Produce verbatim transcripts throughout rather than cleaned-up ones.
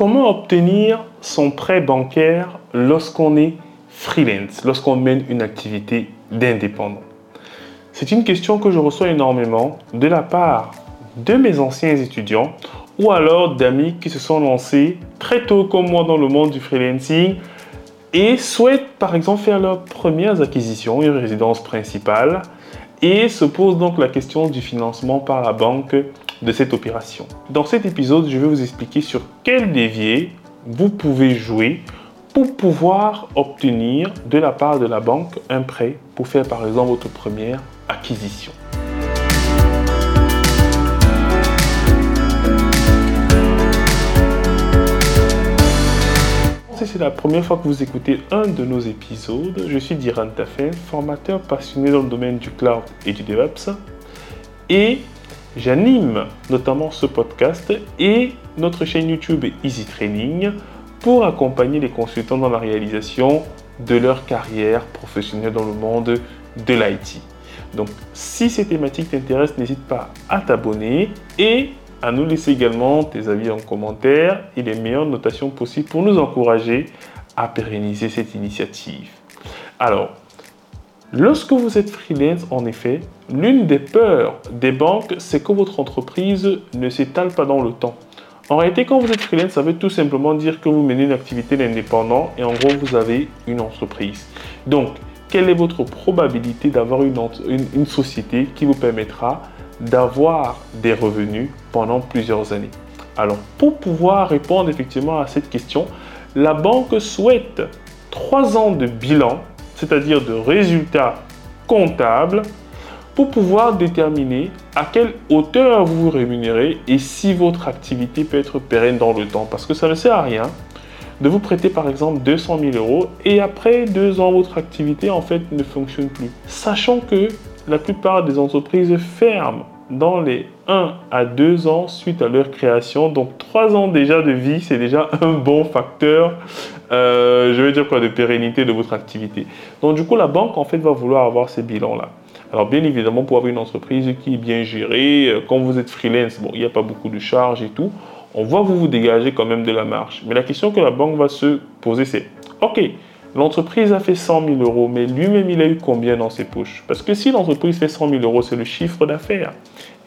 Comment obtenir son prêt bancaire lorsqu'on est freelance, lorsqu'on mène une activité d'indépendant? C'est une question que je reçois énormément de la part de mes anciens étudiants ou alors d'amis qui se sont lancés très tôt comme moi dans le monde du freelancing et souhaitent par exemple faire leurs premières acquisitions, une résidence principale, et se posent donc la question du financement par la banque de cette opération. Dans cet épisode, je vais vous expliquer sur quel levier vous pouvez jouer pour pouvoir obtenir de la part de la banque un prêt pour faire par exemple votre première acquisition. Si c'est la première fois que vous écoutez un de nos épisodes, je suis Diran Tafel, formateur passionné dans le domaine du cloud et du DevOps, et j'anime notamment ce podcast et notre chaîne YouTube Easy Training pour accompagner les consultants dans la réalisation de leur carrière professionnelle dans le monde de l'I T. Donc, si ces thématiques t'intéressent, n'hésite pas à t'abonner et à nous laisser également tes avis en commentaire et les meilleures notations possibles pour nous encourager à pérenniser cette initiative. Alors, lorsque vous êtes freelance, en effet, l'une des peurs des banques, c'est que votre entreprise ne s'étale pas dans le temps. En réalité, quand vous êtes freelance, ça veut tout simplement dire que vous menez une activité d'indépendant et en gros, vous avez une entreprise. Donc, quelle est votre probabilité d'avoir une, une, une société qui vous permettra d'avoir des revenus pendant plusieurs années? Alors, pour pouvoir répondre effectivement à cette question, la banque souhaite trois ans de bilan, c'est-à-dire de résultats comptables, pour pouvoir déterminer à quelle hauteur vous vous rémunérez et si votre activité peut être pérenne dans le temps. Parce que ça ne sert à rien de vous prêter par exemple deux cent mille euros et après deux ans, votre activité en fait ne fonctionne plus. Sachant que la plupart des entreprises ferment dans les un à deux ans suite à leur création. Donc trois ans déjà de vie, c'est déjà un bon facteur, euh, je veux dire quoi, de pérennité de votre activité. Donc du coup, la banque en fait va vouloir avoir ces bilans-là. Alors bien évidemment, pour avoir une entreprise qui est bien gérée, quand vous êtes freelance, bon, il n'y a pas beaucoup de charges et tout, on voit vous vous dégager quand même de la marge. Mais la question que la banque va se poser, c'est « Ok, l'entreprise a fait cent mille euros, mais lui-même, il a eu combien dans ses poches ?» Parce que si l'entreprise fait cent mille euros, c'est le chiffre d'affaires.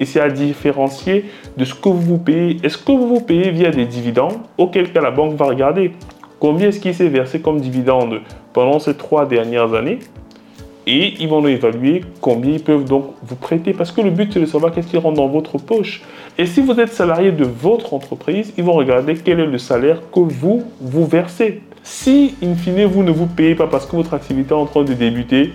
Et c'est à différencier de ce que vous vous payez. Est-ce que vous vous payez via des dividendes? Auquel cas, la banque va regarder combien est-ce qui s'est versé comme dividende pendant ces trois dernières années. Et ils vont évaluer combien ils peuvent donc vous prêter. Parce que le but, c'est de savoir qu'est-ce qui rentre dans votre poche. Et si vous êtes salarié de votre entreprise, ils vont regarder quel est le salaire que vous vous versez. Si, in fine, vous ne vous payez pas parce que votre activité est en train de débuter,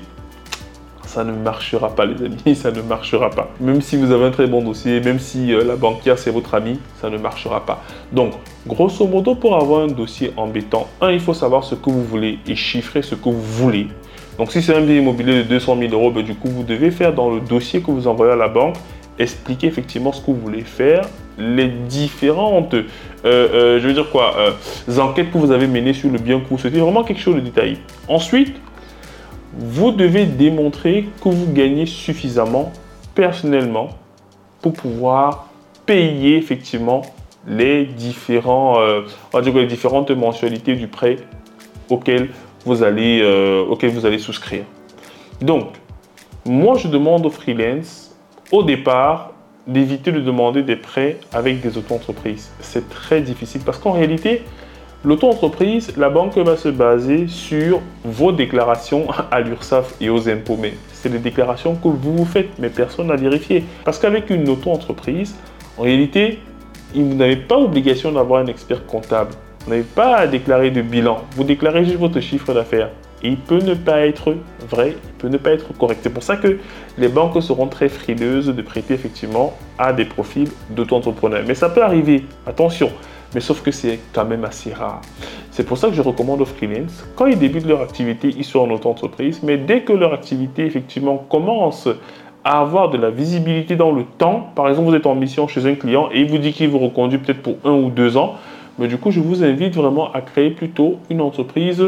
ça ne marchera pas, les amis. Ça ne marchera pas. Même si vous avez un très bon dossier, même si la banquière, c'est votre ami, ça ne marchera pas. Donc, grosso modo, pour avoir un dossier embêtant, un, il faut savoir ce que vous voulez et chiffrer ce que vous voulez. Donc, si c'est un bien immobilier de deux cent mille euros, ben, du coup, vous devez faire dans le dossier que vous envoyez à la banque, expliquer effectivement ce que vous voulez faire, les différentes, euh, euh, je veux dire quoi, euh, enquêtes que vous avez menées sur le bien que vous souhaitez, vraiment quelque chose de détaillé. Ensuite, vous devez démontrer que vous gagnez suffisamment personnellement pour pouvoir payer effectivement les différents, euh, on va dire les différentes mensualités du prêt auquel Vous allez, euh, auquel vous allez souscrire. Donc, moi, je demande aux freelance, au départ, d'éviter de demander des prêts avec des auto-entreprises. C'est très difficile parce qu'en réalité, l'auto-entreprise, la banque va se baser sur vos déclarations à l'URSSAF et aux impôts. Mais c'est des déclarations que vous vous faites, mais personne n'a vérifié. Parce qu'avec une auto-entreprise, en réalité, vous n'avez pas obligation d'avoir un expert comptable. Vous n'avez pas à déclarer de bilan, vous déclarez juste votre chiffre d'affaires. Et il peut ne pas être vrai, il peut ne pas être correct. C'est pour ça que les banques seront très frileuses de prêter effectivement à des profils d'auto-entrepreneurs. Mais ça peut arriver, attention, mais sauf que c'est quand même assez rare. C'est pour ça que je recommande aux freelance, quand ils débutent leur activité, ils sont en auto-entreprise, mais dès que leur activité effectivement commence à avoir de la visibilité dans le temps, par exemple vous êtes en mission chez un client et il vous dit qu'il vous reconduit peut-être pour un ou deux ans, mais du coup, je vous invite vraiment à créer plutôt une entreprise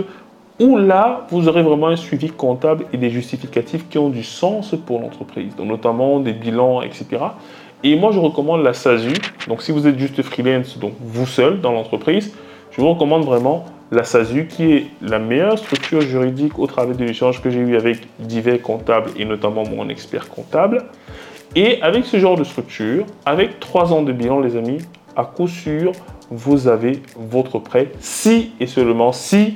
où là, vous aurez vraiment un suivi comptable et des justificatifs qui ont du sens pour l'entreprise, donc notamment des bilans, et cetera. Et moi, je recommande la S A S U. Donc, si vous êtes juste freelance, donc vous seul dans l'entreprise, je vous recommande vraiment la S A S U qui est la meilleure structure juridique au travers de l'échange que j'ai eu avec divers comptables et notamment mon expert comptable. Et avec ce genre de structure, avec trois ans de bilan, les amis, à coup sûr, vous avez votre prêt si et seulement si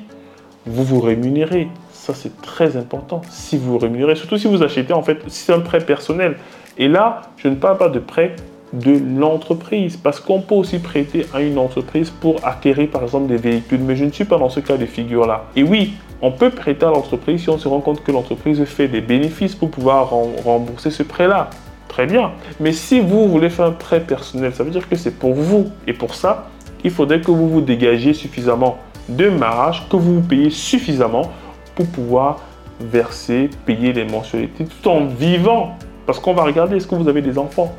vous vous rémunérez. Ça, c'est très important, si vous rémunérez, surtout si vous achetez, en fait, si c'est un prêt personnel. Et là, je ne parle pas de prêt de l'entreprise, parce qu'on peut aussi prêter à une entreprise pour acquérir, par exemple, des véhicules, mais je ne suis pas dans ce cas de figure-là. Et oui, on peut prêter à l'entreprise si on se rend compte que l'entreprise fait des bénéfices pour pouvoir rembourser ce prêt-là. Très bien. Mais si vous voulez faire un prêt personnel, ça veut dire que c'est pour vous. Et pour ça, il faudrait que vous vous dégagiez suffisamment de marge, que vous vous payez suffisamment pour pouvoir verser, payer les mensualités tout en vivant. Parce qu'on va regarder, est-ce que vous avez des enfants?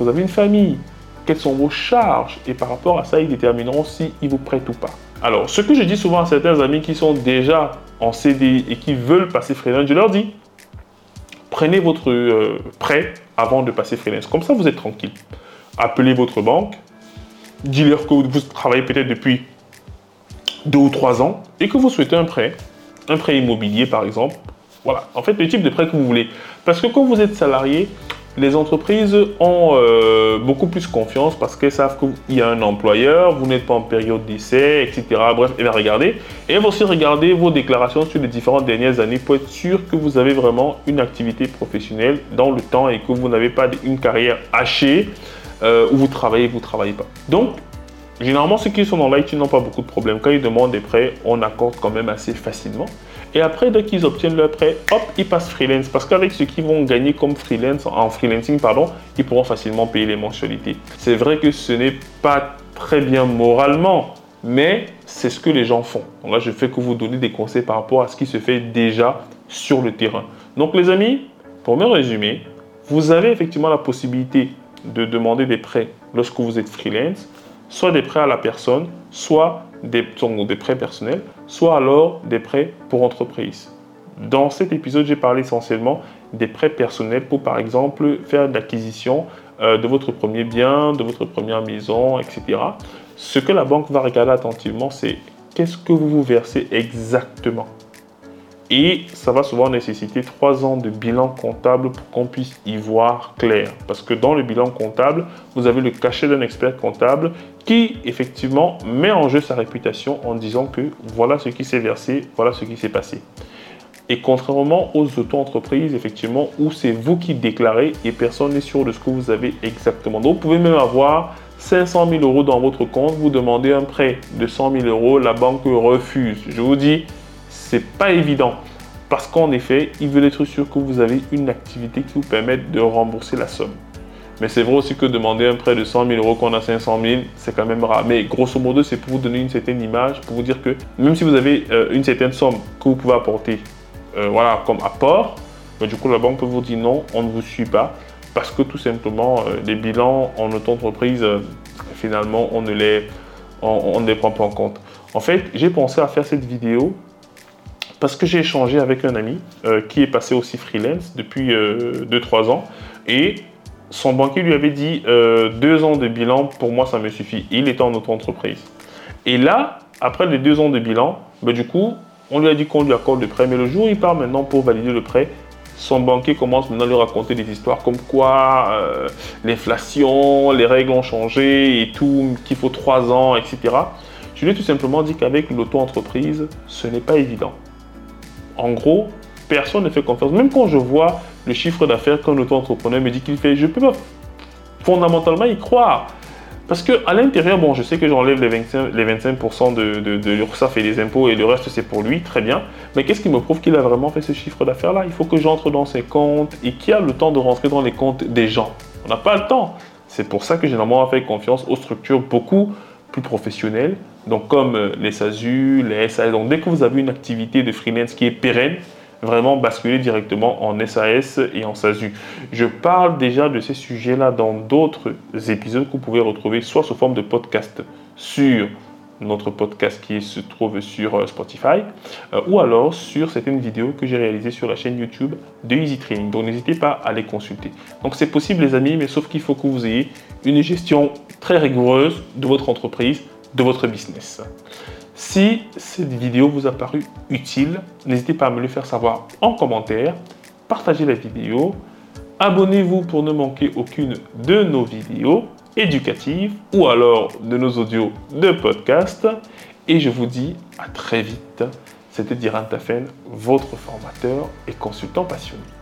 Vous avez une famille? Quelles sont vos charges? Et par rapport à ça, ils détermineront s'ils vous prêtent ou pas. Alors, ce que je dis souvent à certains amis qui sont déjà en C D I et qui veulent passer freelance, je leur dis, prenez votre euh, prêt avant de passer freelance. Comme ça, vous êtes tranquille. Appelez votre banque, dites-leur que vous travaillez peut-être depuis deux ou trois ans et que vous souhaitez un prêt. Un prêt immobilier, par exemple. Voilà, en fait, le type de prêt que vous voulez. Parce que quand vous êtes salarié, les entreprises ont euh, beaucoup plus confiance parce qu'elles savent qu'il y a un employeur, vous n'êtes pas en période d'essai, et cetera. Bref, elles vont regarder. Et elles vont aussi regarder vos déclarations sur les différentes dernières années pour être sûr que vous avez vraiment une activité professionnelle dans le temps et que vous n'avez pas une carrière hachée euh, où vous travaillez, vous ne travaillez pas. Donc, généralement, ceux qui sont dans l'I T n'ont pas beaucoup de problèmes. Quand ils demandent des prêts, on accorde quand même assez facilement. Et après, dès qu'ils obtiennent leur prêt, hop, ils passent freelance. Parce qu'avec ceux qui vont gagner comme freelance, en freelancing, pardon, ils pourront facilement payer les mensualités. C'est vrai que ce n'est pas très bien moralement, mais c'est ce que les gens font. Donc là, je ne fais que vous donner des conseils par rapport à ce qui se fait déjà sur le terrain. Donc les amis, pour me résumer, vous avez effectivement la possibilité de demander des prêts lorsque vous êtes freelance. Soit des prêts à la personne, soit des, des prêts personnels, soit alors des prêts pour entreprise. Dans cet épisode, j'ai parlé essentiellement des prêts personnels pour, par exemple, faire de l'acquisition euh, de votre premier bien, de votre première maison, et cetera. Ce que la banque va regarder attentivement, c'est qu'est-ce que vous vous versez exactement. Et ça va souvent nécessiter trois ans de bilan comptable pour qu'on puisse y voir clair. Parce que dans le bilan comptable, vous avez le cachet d'un expert comptable qui, effectivement, met en jeu sa réputation en disant que voilà ce qui s'est versé, voilà ce qui s'est passé. Et contrairement aux auto-entreprises, effectivement, où c'est vous qui déclarez et personne n'est sûr de ce que vous avez exactement. Donc, vous pouvez même avoir cinq cent mille euros dans votre compte, vous demandez un prêt de cent mille euros, la banque refuse. Je vous dis... c'est pas évident parce qu'en effet, ils veulent être sûrs que vous avez une activité qui vous permette de rembourser la somme. Mais c'est vrai aussi que demander un prêt de cent mille euros qu'on a cinq cent mille, c'est quand même rare. Mais grosso modo, c'est pour vous donner une certaine image, pour vous dire que même si vous avez euh, une certaine somme que vous pouvez apporter euh, voilà, comme apport, mais du coup, la banque peut vous dire non, on ne vous suit pas parce que tout simplement, euh, les bilans en auto-entreprise, euh, finalement, on ne les, on, on ne les prend pas en compte. En fait, j'ai pensé à faire cette vidéo parce que j'ai échangé avec un ami euh, qui est passé aussi freelance depuis euh, deux à trois ans et son banquier lui avait dit euh, deux ans de bilan, pour moi ça me suffit. Et il était en auto-entreprise. Et là, après les deux ans de bilan, bah, du coup, on lui a dit qu'on lui accorde le prêt. Mais le jour où il part maintenant pour valider le prêt, son banquier commence maintenant à lui raconter des histoires comme quoi euh, l'inflation, les règles ont changé et tout, qu'il faut trois ans, et cetera. Je lui ai tout simplement dit qu'avec l'auto-entreprise, ce n'est pas évident. En gros, personne ne fait confiance. Même quand je vois le chiffre d'affaires qu'un auto-entrepreneur me dit qu'il fait, je peux pas fondamentalement y croire. Parce qu'à l'intérieur, bon, je sais que j'enlève les vingt-cinq pour cent, les vingt-cinq pour cent de, de, de l'URSSAF et des impôts et le reste, c'est pour lui, très bien. Mais qu'est-ce qui me prouve qu'il a vraiment fait ce chiffre d'affaires-là? Il faut que j'entre dans ses comptes et qui a le temps de rentrer dans les comptes des gens. On n'a pas le temps. C'est pour ça que généralement, on fait confiance aux structures beaucoup plus professionnelles. Donc, comme les S A S U, les S A S, donc dès que vous avez une activité de freelance qui est pérenne, vraiment basculez directement en S A S et en S A S U. Je parle déjà de ces sujets-là dans d'autres épisodes que vous pouvez retrouver soit sous forme de podcast sur notre podcast qui se trouve sur Spotify, euh, ou alors sur certaines vidéos que j'ai réalisées sur la chaîne YouTube de Easy Training. Donc, n'hésitez pas à les consulter. Donc, c'est possible, les amis, mais sauf qu'il faut que vous ayez une gestion très rigoureuse de votre entreprise, de votre business. Si cette vidéo vous a paru utile, n'hésitez pas à me le faire savoir en commentaire, partagez la vidéo, abonnez-vous pour ne manquer aucune de nos vidéos éducatives ou alors de nos audios de podcast. Et je vous dis à très vite. C'était Diran Tafel, votre formateur et consultant passionné.